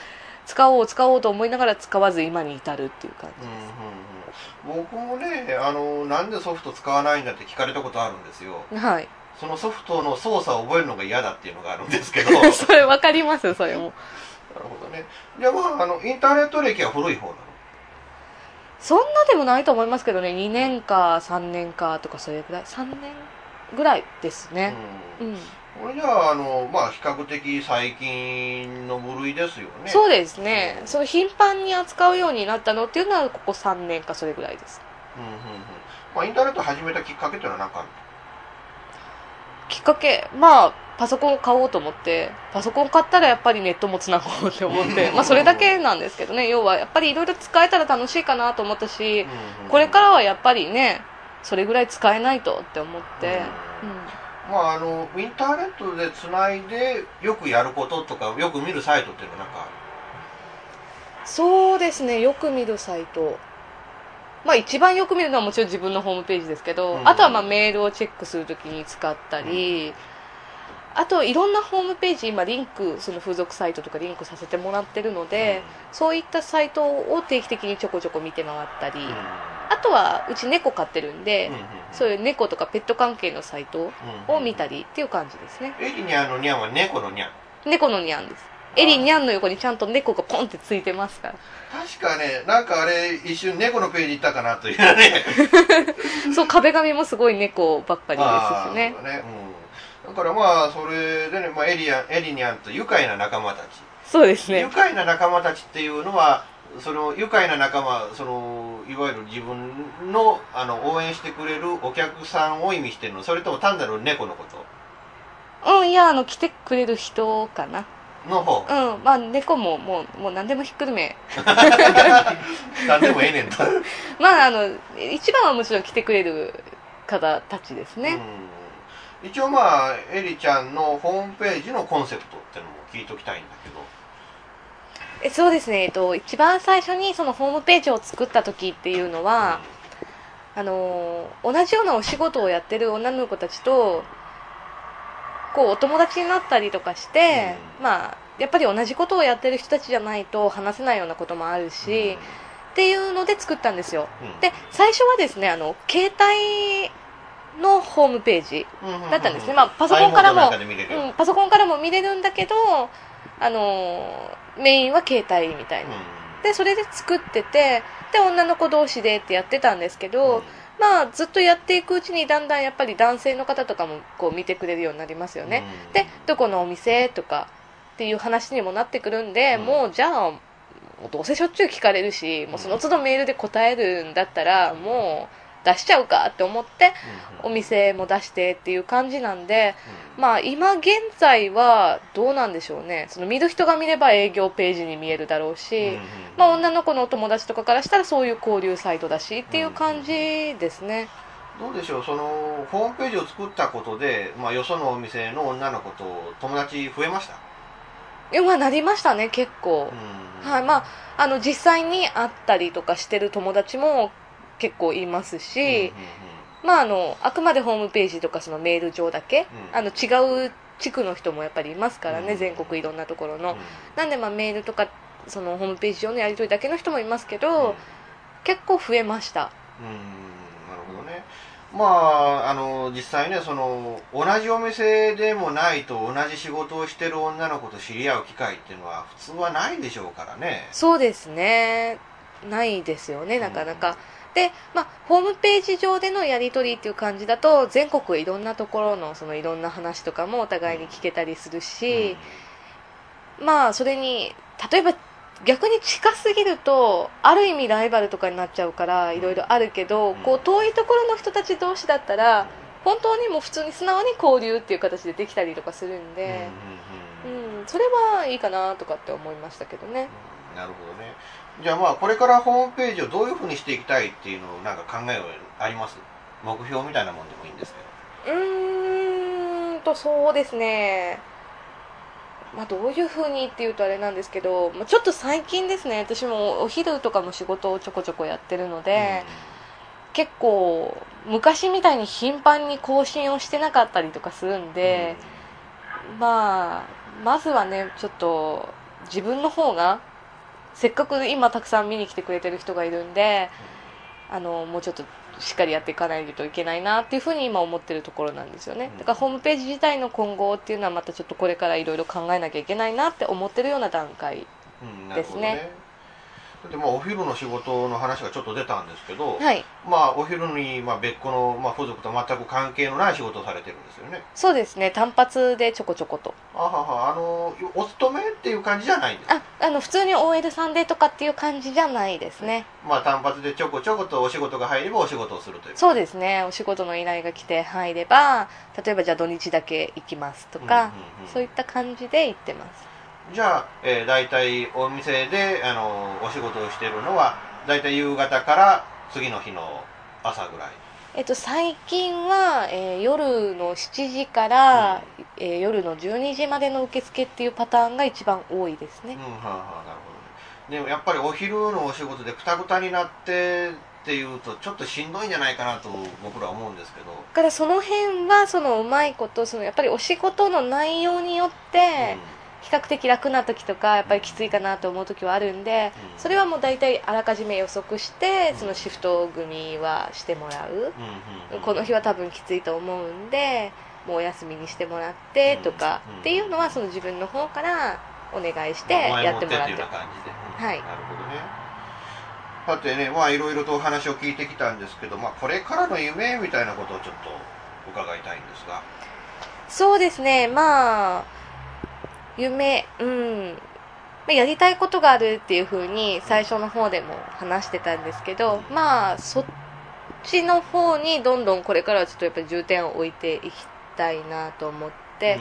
使おう使おうと思いながら使わず今に至るっていう感じです、うんうんうん、僕もねあのなんでソフト使わないんだって聞かれたことあるんですよ、はい、そのソフトの操作を覚えるのが嫌だっていうのがあるんですけどそれ分かりますよ、それもなるほどね。じゃあまあ、あのインターネット歴は古い方なの？そんなでもないと思いますけどね、にねんかさんねんかとかそれぐらい、さんねんぐらいですね、うんうん、これじゃあ、 あの、まあ、比較的最近の部類ですよね。そうですね、うん、その頻繁に扱うようになったのっていうのはここさんねんかそれぐらいです、うんうんうん。まあ、インターネット始めたきっかけというのは何かある？きっかけ、まあパソコンを買おうと思って、パソコン買ったらやっぱりネットもつなごうと思ってまあそれだけなんですけどね。要はやっぱりいろいろ使えたら楽しいかなと思ったし、これからはやっぱりねそれぐらい使えないとって思って、うん、まああのインターネットでつないでよくやることとかよく見るサイトっていうのは何かある？そうですね、よく見るサイト、まあ、一番よく見るのはもちろん自分のホームページですけど、あとはまあメールをチェックするときに使ったり、あといろんなホームページ今リンク、その風俗サイトとかリンクさせてもらってるので、そういったサイトを定期的にちょこちょこ見て回ったり、あとはうち猫飼ってるんで、そういう猫とかペット関係のサイトを見たりっていう感じですね。エリニャンのニャンは猫のニャン？猫のニャンです。エリニャンの横にちゃんと猫がポンってついてますから。確かね、なんかあれ一瞬猫のページ行ったかなというねそう、壁紙もすごい猫ばっかりですしね。あ、そうだね、うん、だからまあそれでね、まあ、エリアン、エリニャンと愉快な仲間たち。そうですね、愉快な仲間たちっていうのはその愉快な仲間、そのいわゆる自分 の, あの応援してくれるお客さんを意味してるの？それとも単なる猫のこと？うん、いやあの来てくれる人かなの方。うん、まあ猫ももう、もう何でもひっくるめ何でもええねんとまああの一番はもちろん来てくれる方たちですね、うん、一応まあエリちゃんのホームページのコンセプトってのも聞いときたいんだけど。え、そうですね、えっと、一番最初にそのホームページを作った時っていうのは、うん、あの同じようなお仕事をやってる女の子たちとこうお友達になったりとかして、うん、まあやっぱり同じことをやってる人たちじゃないと話せないようなこともあるし、うん、っていうので作ったんですよ、うん、で最初はですねあの携帯のホームページだったんですね、うんうんうん、まあ、パソコンからも、うん、パソコンからも見れるんだけど、あのメインは携帯みたいな、うん、でそれで作ってて、で女の子同士でってやってたんですけど、うん、まあずっとやっていくうちにだんだんやっぱり男性の方とかもこう見てくれるようになりますよね、うん、でどこのお店とかっていう話にもなってくるんで、うん、もうじゃあどうせしょっちゅう聞かれるし、もうその都度メールで答えるんだったらもう出しちゃうかって思ってお店も出してっていう感じなんで、まあ今現在はどうなんでしょうね。その見る人が見れば営業ページに見えるだろうし、まあ女の子のお友達とかからしたらそういう交流サイトだしっていう感じですね。どうでしょう、そのホームページを作ったことで、まあ、よそのお店の女の子と友達増えました？まあ、なりましたね結構、うん、はい、まあ、あの実際に会ったりとかしてる友達も結構いますし、うん、まあ、あのあくまでホームページとかそのメール上だけ、うん、あの違う地区の人もやっぱりいますからね、うん、全国いろんなところの、うん、なんでまあメールとかそのホームページ上のやり取りだけの人もいますけど、うん、結構増えました、うん、なるほどね。まあ、あの実際ね、その同じお店でもないと同じ仕事をしてる女の子と知り合う機会っていうのは普通はないでしょうからね。そうですね、ないですよねなかなか、うん、で、まあ、ホームページ上でのやり取りっていう感じだと全国いろんなところのそのいろんな話とかもお互いに聞けたりするし、うん、まあそれに例えば逆に近すぎるとある意味ライバルとかになっちゃうからいろいろあるけど、こう遠いところの人たち同士だったら本当にもう普通に素直に交流っていう形でできたりとかするんで、うん、それはいいかなとかって思いましたけどね。なるほどね。じゃあまあこれからホームページをどういうふうにしていきたいっていうのをなんか考えはあります？目標みたいなもんでもいいんですけど。うーんとそうですね、まあ、どういう風にっていうとあれなんですけど、ちょっと最近ですね、私もお昼とかも仕事をちょこちょこやってるので、うん、結構昔みたいに頻繁に更新をしてなかったりとかするんで、うん、まあまずはねちょっと自分の方がせっかく今たくさん見に来てくれてる人がいるんで、あのもうちょっとしっかりやっていかないといけないなっていうふうに今思ってるところなんですよね。だからホームページ自体の今後っていうのはまたちょっとこれからいろいろ考えなきゃいけないなって思ってるような段階ですね。うん、なるほどね。で、まあ、お昼の仕事の話がちょっと出たんですけど、はい、まあ、お昼にまあ別個のまあ付属と全く関係のない仕事をされてるんですよね。そうですね、単発でちょこちょこと。あはは、あのお勤めっていう感じじゃないんですか？あ、あの普通に オーエル さんでとかっていう感じじゃないですね。まあ、単発でちょこちょことお仕事が入ればお仕事をするという。そうですね、お仕事の依頼が来て入れば、例えばじゃあ土日だけ行きますとか、うんうんうん、そういった感じで行ってます。じゃあ、えー、大体お店であのお仕事をしているのは大体夕方から次の日の朝ぐらい。えっと、最近は、えー、夜のしちじから、うん、えー、夜のじゅうにじまでの受付っていうパターンが一番多いですね。うん、はあはあ、なるほどね。でもやっぱりお昼のお仕事でくたくたになってっていうとちょっとしんどいんじゃないかなと僕らは思うんですけど、だからその辺はそのうまいこと、そのやっぱりお仕事の内容によって、うん、比較的楽な時とかやっぱりきついかなと思う時はあるんで、それはもう大体あらかじめ予測してそのシフト組はしてもらう、この日は多分きついと思うんでもうお休みにしてもらってとかっていうのはその自分の方からお願いしてやってもらって、はい、なるほどね。さてね、まあいろいろとお話を聞いてきたんですけど、まあこれからの夢みたいなことをちょっと伺いたいんですが。そうですね、まあ夢、うん、やりたいことがあるっていう風に最初の方でも話してたんですけど、まあそっちの方にどんどんこれからはちょっとやっぱり重点を置いていきたいなと思って、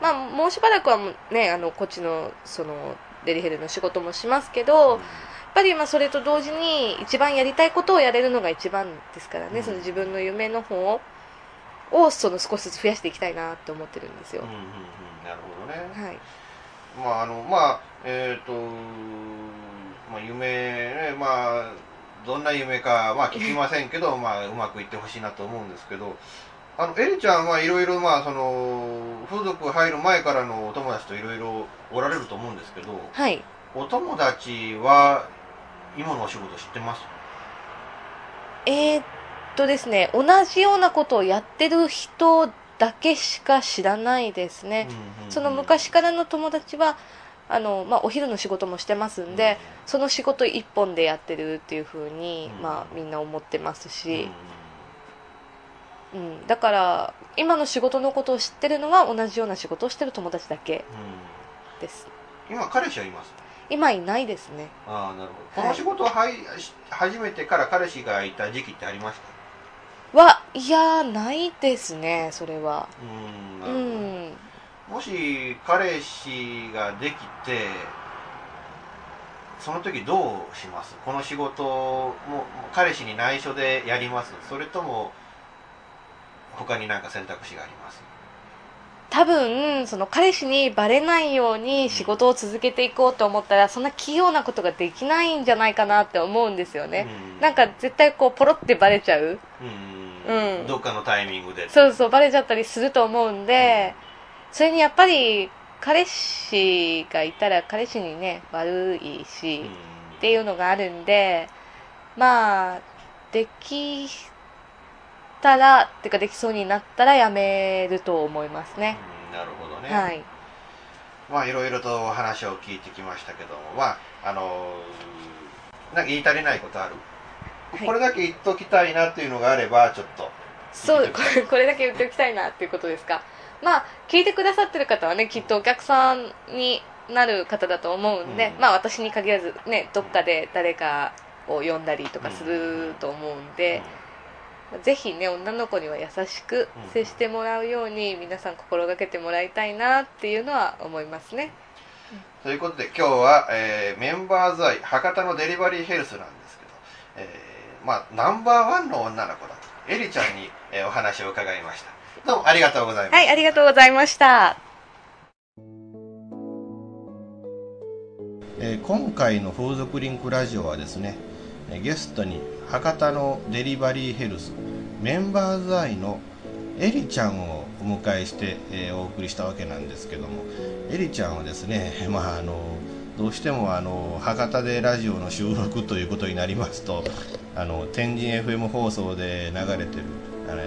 まあもうしばらくはね、あのこっちのそのデリヘルの仕事もしますけど、やっぱりまあそれと同時に一番やりたいことをやれるのが一番ですからね、その自分の夢の方をその少しずつ増やしていきたいなと思ってるんですよ。うんうんうん、なるほどね。はい、まああのまあえっと、まあ、夢ね、まあどんな夢かまあ聞きませんけどまあうまくいってほしいなと思うんですけど、あのエリちゃんはいろいろまあその風俗入る前からのお友達といろいろおられると思うんですけど、はい、お友達は今のお仕事知ってます？えーっとですね、同じようなことをやってる人だけしか知らないですね。うんうんうん、その昔からの友達はあの、まあ、お昼の仕事もしてますんで、うん、その仕事一本でやってるっていう風に、うん、まあ、みんな思ってますし、うんうんうん、だから今の仕事のことを知ってるのは同じような仕事をしてる友達だけです。今彼氏はいます？今いないですね。ああ、なるほど。この仕事をはい、始めてから彼氏がいた時期ってありました？はいやないですね、それは。うーん、なるほど。うん、もし彼氏ができてその時どうします？この仕事も彼氏に内緒でやります？それとも他に何か選択肢があります？多分その彼氏にバレないように仕事を続けていこうと思ったら、そんな器用なことができないんじゃないかなって思うんですよね、うん、なんか絶対こうポロってバレちゃう、うんうん、どっかのタイミングでそうそうバレちゃったりすると思うんで、うん、それにやっぱり彼氏がいたら彼氏にね悪いし、うん、っていうのがあるんで、まあできたらってかできそうになったらやめると思いますね。うん、なるほどね。はい。まあいろいろと話を聞いてきましたけども、まああのなんか言い足りないことある？はい、これだけ言っときたいなっていうのがあればちょっと。そうこれ、これだけ言っておきたいなっていうことですか。まあ、聞いてくださってる方はねきっとお客さんになる方だと思うんで、うん、まあ私に限らずねどっかで誰かを呼んだりとかすると思うんで、うん、ぜひね女の子には優しく接してもらうように皆さん心がけてもらいたいなっていうのは思いますね。ということで今日は、えー、メンバーズアイ博多のデリバリーヘルスなんですけど、えー、まあナンバーワンの女の子だとエリちゃんに、えー、お話を伺いました。どうもありがとうございました。はい、ありがとうございました。えー、今回の風俗リンクラジオはですね、ゲストに博多のデリバリーヘルスメンバーズアイのエリちゃんをお迎えして、えー、お送りしたわけなんですけども、エリちゃんはですね、まああのどうしてもあの博多でラジオの収録ということになりますと、あの天神 エフエム 放送で流れてるあれ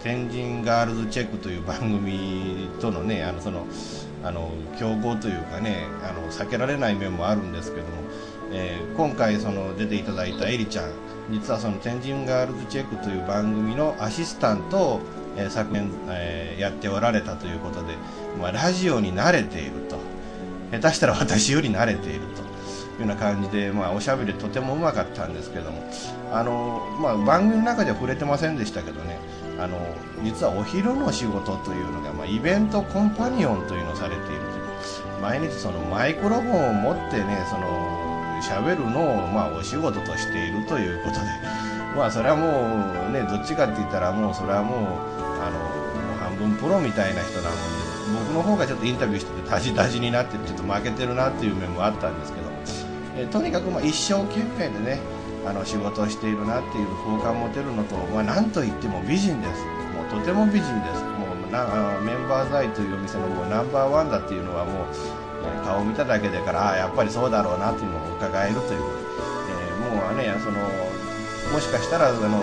天神ガールズチェックという番組とのね、あのそのあの競合というかね、あの避けられない面もあるんですけども、えー、今回その出ていただいたエリちゃん、実はその天神ガールズチェックという番組のアシスタントを、えー、昨年、えー、やっておられたということで、まあ、ラジオに慣れていると、下手したら私より慣れているというような感じで、まあ、おしゃべりとてもうまかったんですけども、あの、まあ、番組の中では触れてませんでしたけどね、あの実はお昼の仕事というのが、まあ、イベントコンパニオンというのをされているという、毎日そのマイクロフォンを持ってねその喋るのを、まあ、お仕事としているということで、まあそれはもうねどっちかって言ったらもうそれはもうあのもう半分プロみたいな人なもんで、僕の方がちょっとインタビューしててタジタジになってちょっと負けてるなっていう面もあったんですけど、えとにかくまあ一生懸命でねあの仕事をしているなっていう好感持てるのと、まあ、なんといっても美人です。もうとても美人です。もうなメンバーズアイというお店のもうナンバーワンだっていうのはもう、えー、顔を見ただけでからあやっぱりそうだろうなっていうのを伺えるという、えー、もうねそのもしかしたらその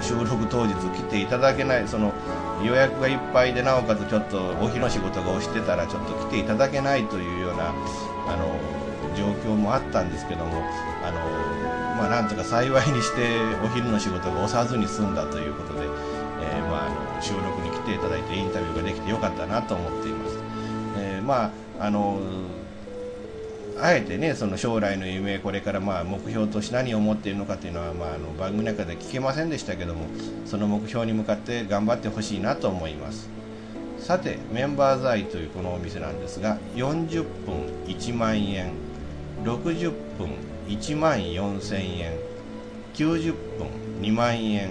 収録当日来ていただけないその予約がいっぱいでなおかつちょっとお昼の仕事が押してたらちょっと来ていただけないというようなあの状況もあったんですけども、あのまあ、なんとか幸いにしてお昼の仕事が押さずに済んだということで、えーまあ、あの収録に来ていただいてインタビューができてよかったなと思っています。えーまあ、あのあえてねその将来の夢これからまあ目標として何を持っているのかというのは、まあ、あの番組の中で聞けませんでしたけども、その目標に向かって頑張ってほしいなと思います。さてメンバーズアイというこのお店なんですが、よんじゅっぷんいちまんえん、ろくじゅっぷんいちまんよんせんえん、きゅうじゅっぷんにまんえん、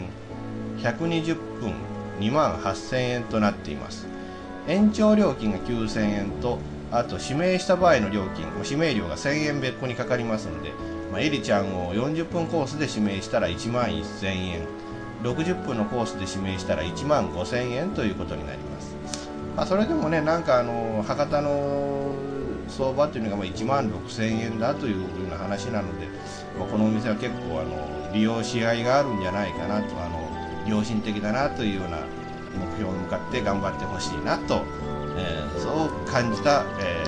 ひゃくにじゅっぷんにまんはっせんえんとなっています。延長料金がきゅうせんえんと、あと指名した場合の料金指名料がせんえん別個にかかりますので、まあ、エリちゃんをよんじゅっぷんコースで指名したらいちまんせんえん、ろくじゅっぷんのコースで指名したらいちまんごせんえんということになります。まあ、それでもねなんかあの博多の相場というのがいちまんろくせんえんだというような話なので、このお店は結構あの利用し合いがあるんじゃないかなと、あの良心的だなというような目標に向かって頑張ってほしいなと、えー、そう感じた、え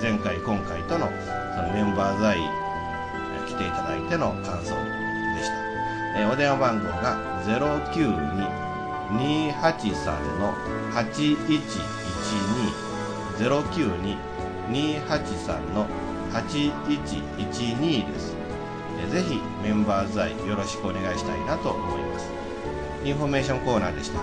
ー、前回今回と の, そのメンバーズアイ来ていただいての感想でした。えー、お電話番号が ぜろきゅうに にはちさん はちいちいちに ぜろきゅうににーはちさんのはちいちいちに です。ぜひメンバーズアイよろしくお願いしたいなと思います。インフォメーションコーナーでした。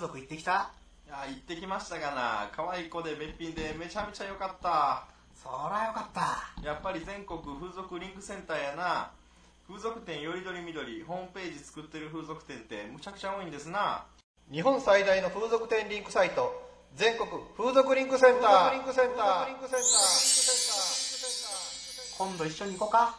行ってきた？いや、行ってきましたがな、可愛い子でべっぴんでめちゃめちゃ良かった。そら良かった。やっぱり全国風俗リンクセンターやな。風俗店よりどりみどりホームページ作ってる風俗店ってむちゃくちゃ多いんですな。日本最大の風俗店リンクサイト、全国風俗リンクセンター。今度一緒に行こうか。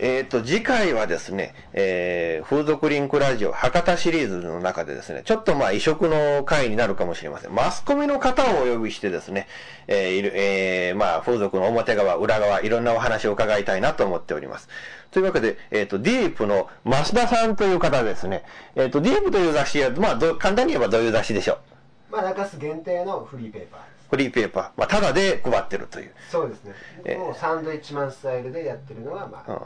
えーと、次回はですね、えー、風俗リンクラジオ博多シリーズの中でですね、ちょっとまあ異色の回になるかもしれません。マスコミの方をお呼びしてですね、えーえー、まあ風俗の表側、裏側、いろんなお話を伺いたいなと思っております。というわけで、えーと、ディープの増田さんという方ですね、えーと、ディープという雑誌は、まあど、簡単に言えばどういう雑誌でしょう。まあ、中洲限定のフリーペーパー。フリーペーパー、まあ、ただで配ってるという。そうですね。えー、もうサンドイッチマンスタイルでやってるのが、まあ、うん。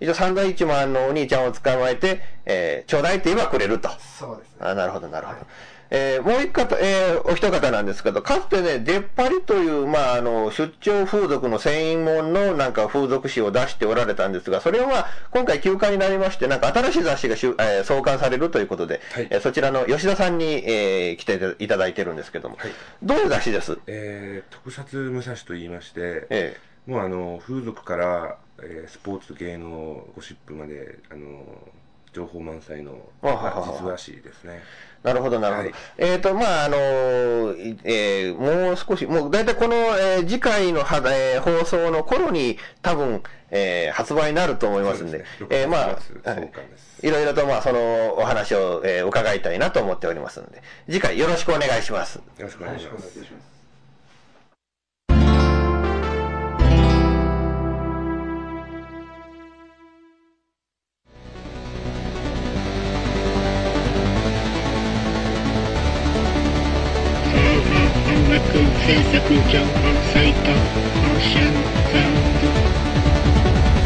一応サンドイッチマンのお兄ちゃんを捕まえて、えー、ちょうだいって言えばくれると。そうですね。あ、なるほど、なるほど。はい、えー、もう一方、えー、お一方なんですけど、かつてね、出っ張りという、まあ、あの、出張風俗の専門のなんか風俗誌を出しておられたんですが、それは、まあ、今回休刊になりまして、なんか新しい雑誌が、えー、創刊されるということで、はい、えー、そちらの吉田さんに、えー、来ていただいてるんですけども、はい、どういう雑誌です？えー、特撮武者誌といいまして、えー、もうあの、風俗から、えー、スポーツ系のゴシップまで、あのー、情報満載の実話誌ですね。なるほど、なるほど。はい、えっ、ー、と、まあ、あの、えー、もう少し、もう大体この、えー、次回の、えー、放送の頃に多分、えー、発売になると思いますんで、そうですね、えー、まあ、いろいろと、まあ、そのお話を、えー、伺いたいなと思っておりますので、次回よろしくお願いします。よろしくお願いします。はい制作情報サイトオーシャンサウン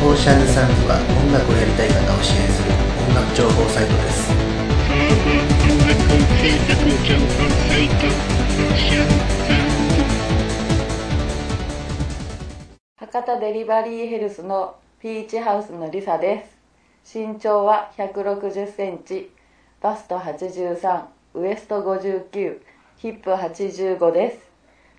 ド。オーシャンサウンドは音楽をやりたい方を支援する音楽情報サイトです。音楽制作情報サイトオーシャンサウンド。博多デリバリーヘルスのピーチハウスのリサです。身長はひゃくろくじゅっセンチ、バストはちじゅうさん、ウエストごじゅうきゅう、ヒップはちじゅうごです。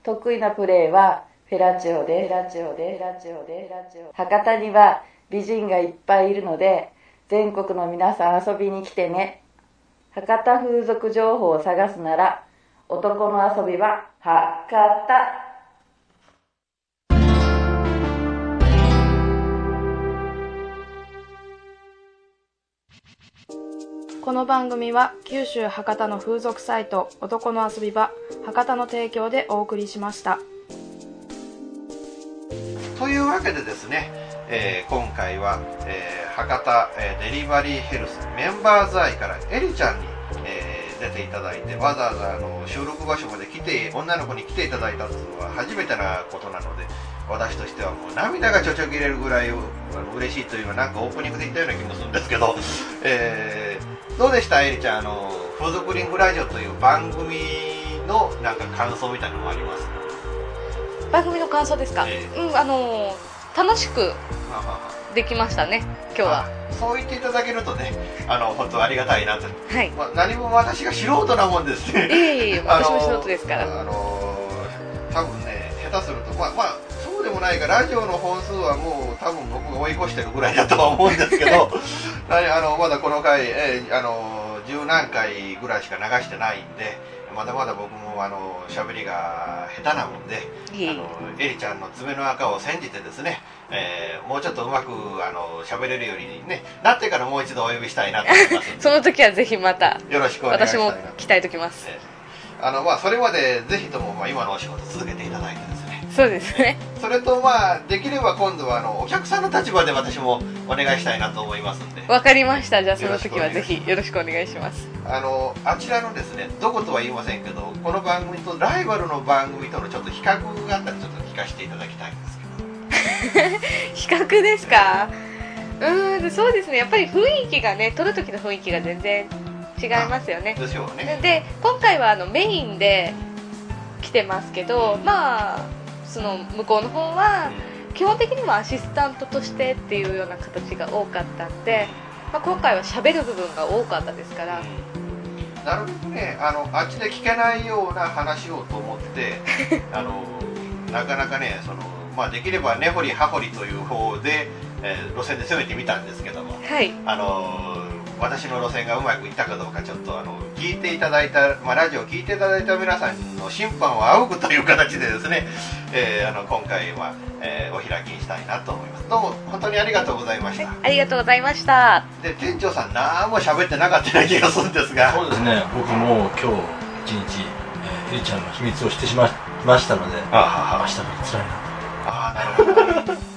得意なプレーはフェラチオで、フェラチオで、フェラチオで、フェラチオ。博多には美人がいっぱいいるので、全国の皆さん遊びに来てね。博多風俗情報を探すなら、男の遊びは博多。この番組は九州博多の風俗サイト男の遊び場博多の提供でお送りしました。というわけでですね、えー、今回は、えー、博多、えー、デリバリーヘルスメンバーズアイからエリちゃんに、えー、出ていただいて、わざわざあの収録場所まで来て、女の子に来ていただいたというのは初めてなことなので、私としてはもう涙がちょちょ切れるぐらいあの嬉しいというのはなんかオープニングで言ったような気もするんですけど、えーどうでした、エリちゃん、あの風俗リンクラジオという番組のなんか感想みたいなのもあります？番組の感想ですか、えーうん、あの楽しくできましたね、今日は。そう言っていただけるとね、あの本当ありがたいなと、はい、まあ、何も私が素人なもんですね。いえいえ、私も素人ですから、あの多分ね、下手すると、まあまあそうでもないが、ラジオの本数はもう多分僕が追い越してるぐらいだとは思うんですけどあのまだこの回、えー、あの十何回ぐらいしか流してないんで、まだまだ僕もあの喋りが下手なもんで、あのエリちゃんの爪の赤を煎じてですね、えー、もうちょっとうまくあの喋れるように、ね、なってからもう一度お呼びしたいなと思いますその時はぜひまたよろしくお願いしたいなと。私も期待ときます、えーあのまあそれまでぜひともまあ今のお仕事続けていただいてですね。そうですね。それとまあできれば今度はあのお客さんの立場で私もお願いしたいなと思いますんで。わかりました。じゃあその時はぜひよろしくお願いします。あのあちらのですね、どことは言いませんけど、この番組とライバルの番組とのちょっと比較があったらちょっと聞かせていただきたいんですけど。比較ですか。うーん、そうですね。やっぱり雰囲気がね、撮る時の雰囲気が全然違いますよね。でしょうね。で今回はあのメインで来てますけど、まあその向こうの方は基本的にはアシスタントとしてっていうような形が多かったんで、まあ、今回は喋る部分が多かったですから、うん、なるべくね あの、あっちで聞けないような話をと思ってあのなかなかねその、まあ、できれば根掘り葉掘りという方で、えー、路線で攻めてみたんですけども、はい、あの私の路線がうまくいったかどうかちょっとあの聞いていただいた、まあ、ラジオを聞いていただいた皆さんの審判を仰ぐという形でですね、えー、あの今回は、えー、お開きにしたいなと思います。どうも本当にありがとうございました、はい、ありがとうございました。で店長さん何も喋ってなかったような気がするんですが、そうですね、僕も今日一日、えー、ゆりちゃんの秘密をしてしまいましたので、ああ明日もつらいなと。ああなるほど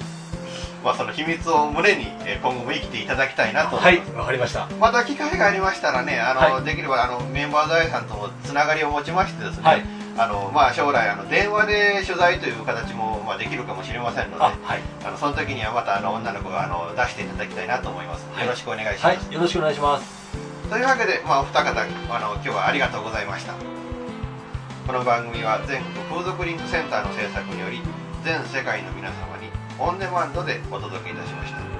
まあ、その秘密を胸に今後も生きていただきたいなと思います。はい、わかりました。また機会がありましたらね、あの、はい、できればあのメンバー財団ともつながりを持ちましてですね、はい、あのまあ、将来あの電話で取材という形も、まあ、できるかもしれませんので、あ、はい、あのその時にはまたあの女の子があの出していただきたいなと思います。よろしくお願いします。はいはい、よろしくお願いします。というわけで、まあ、お二方あの今日はありがとうございました。この番組は全国風俗リンクセンターの制作により全世界の皆様にオンデマンドでお届けいたしました。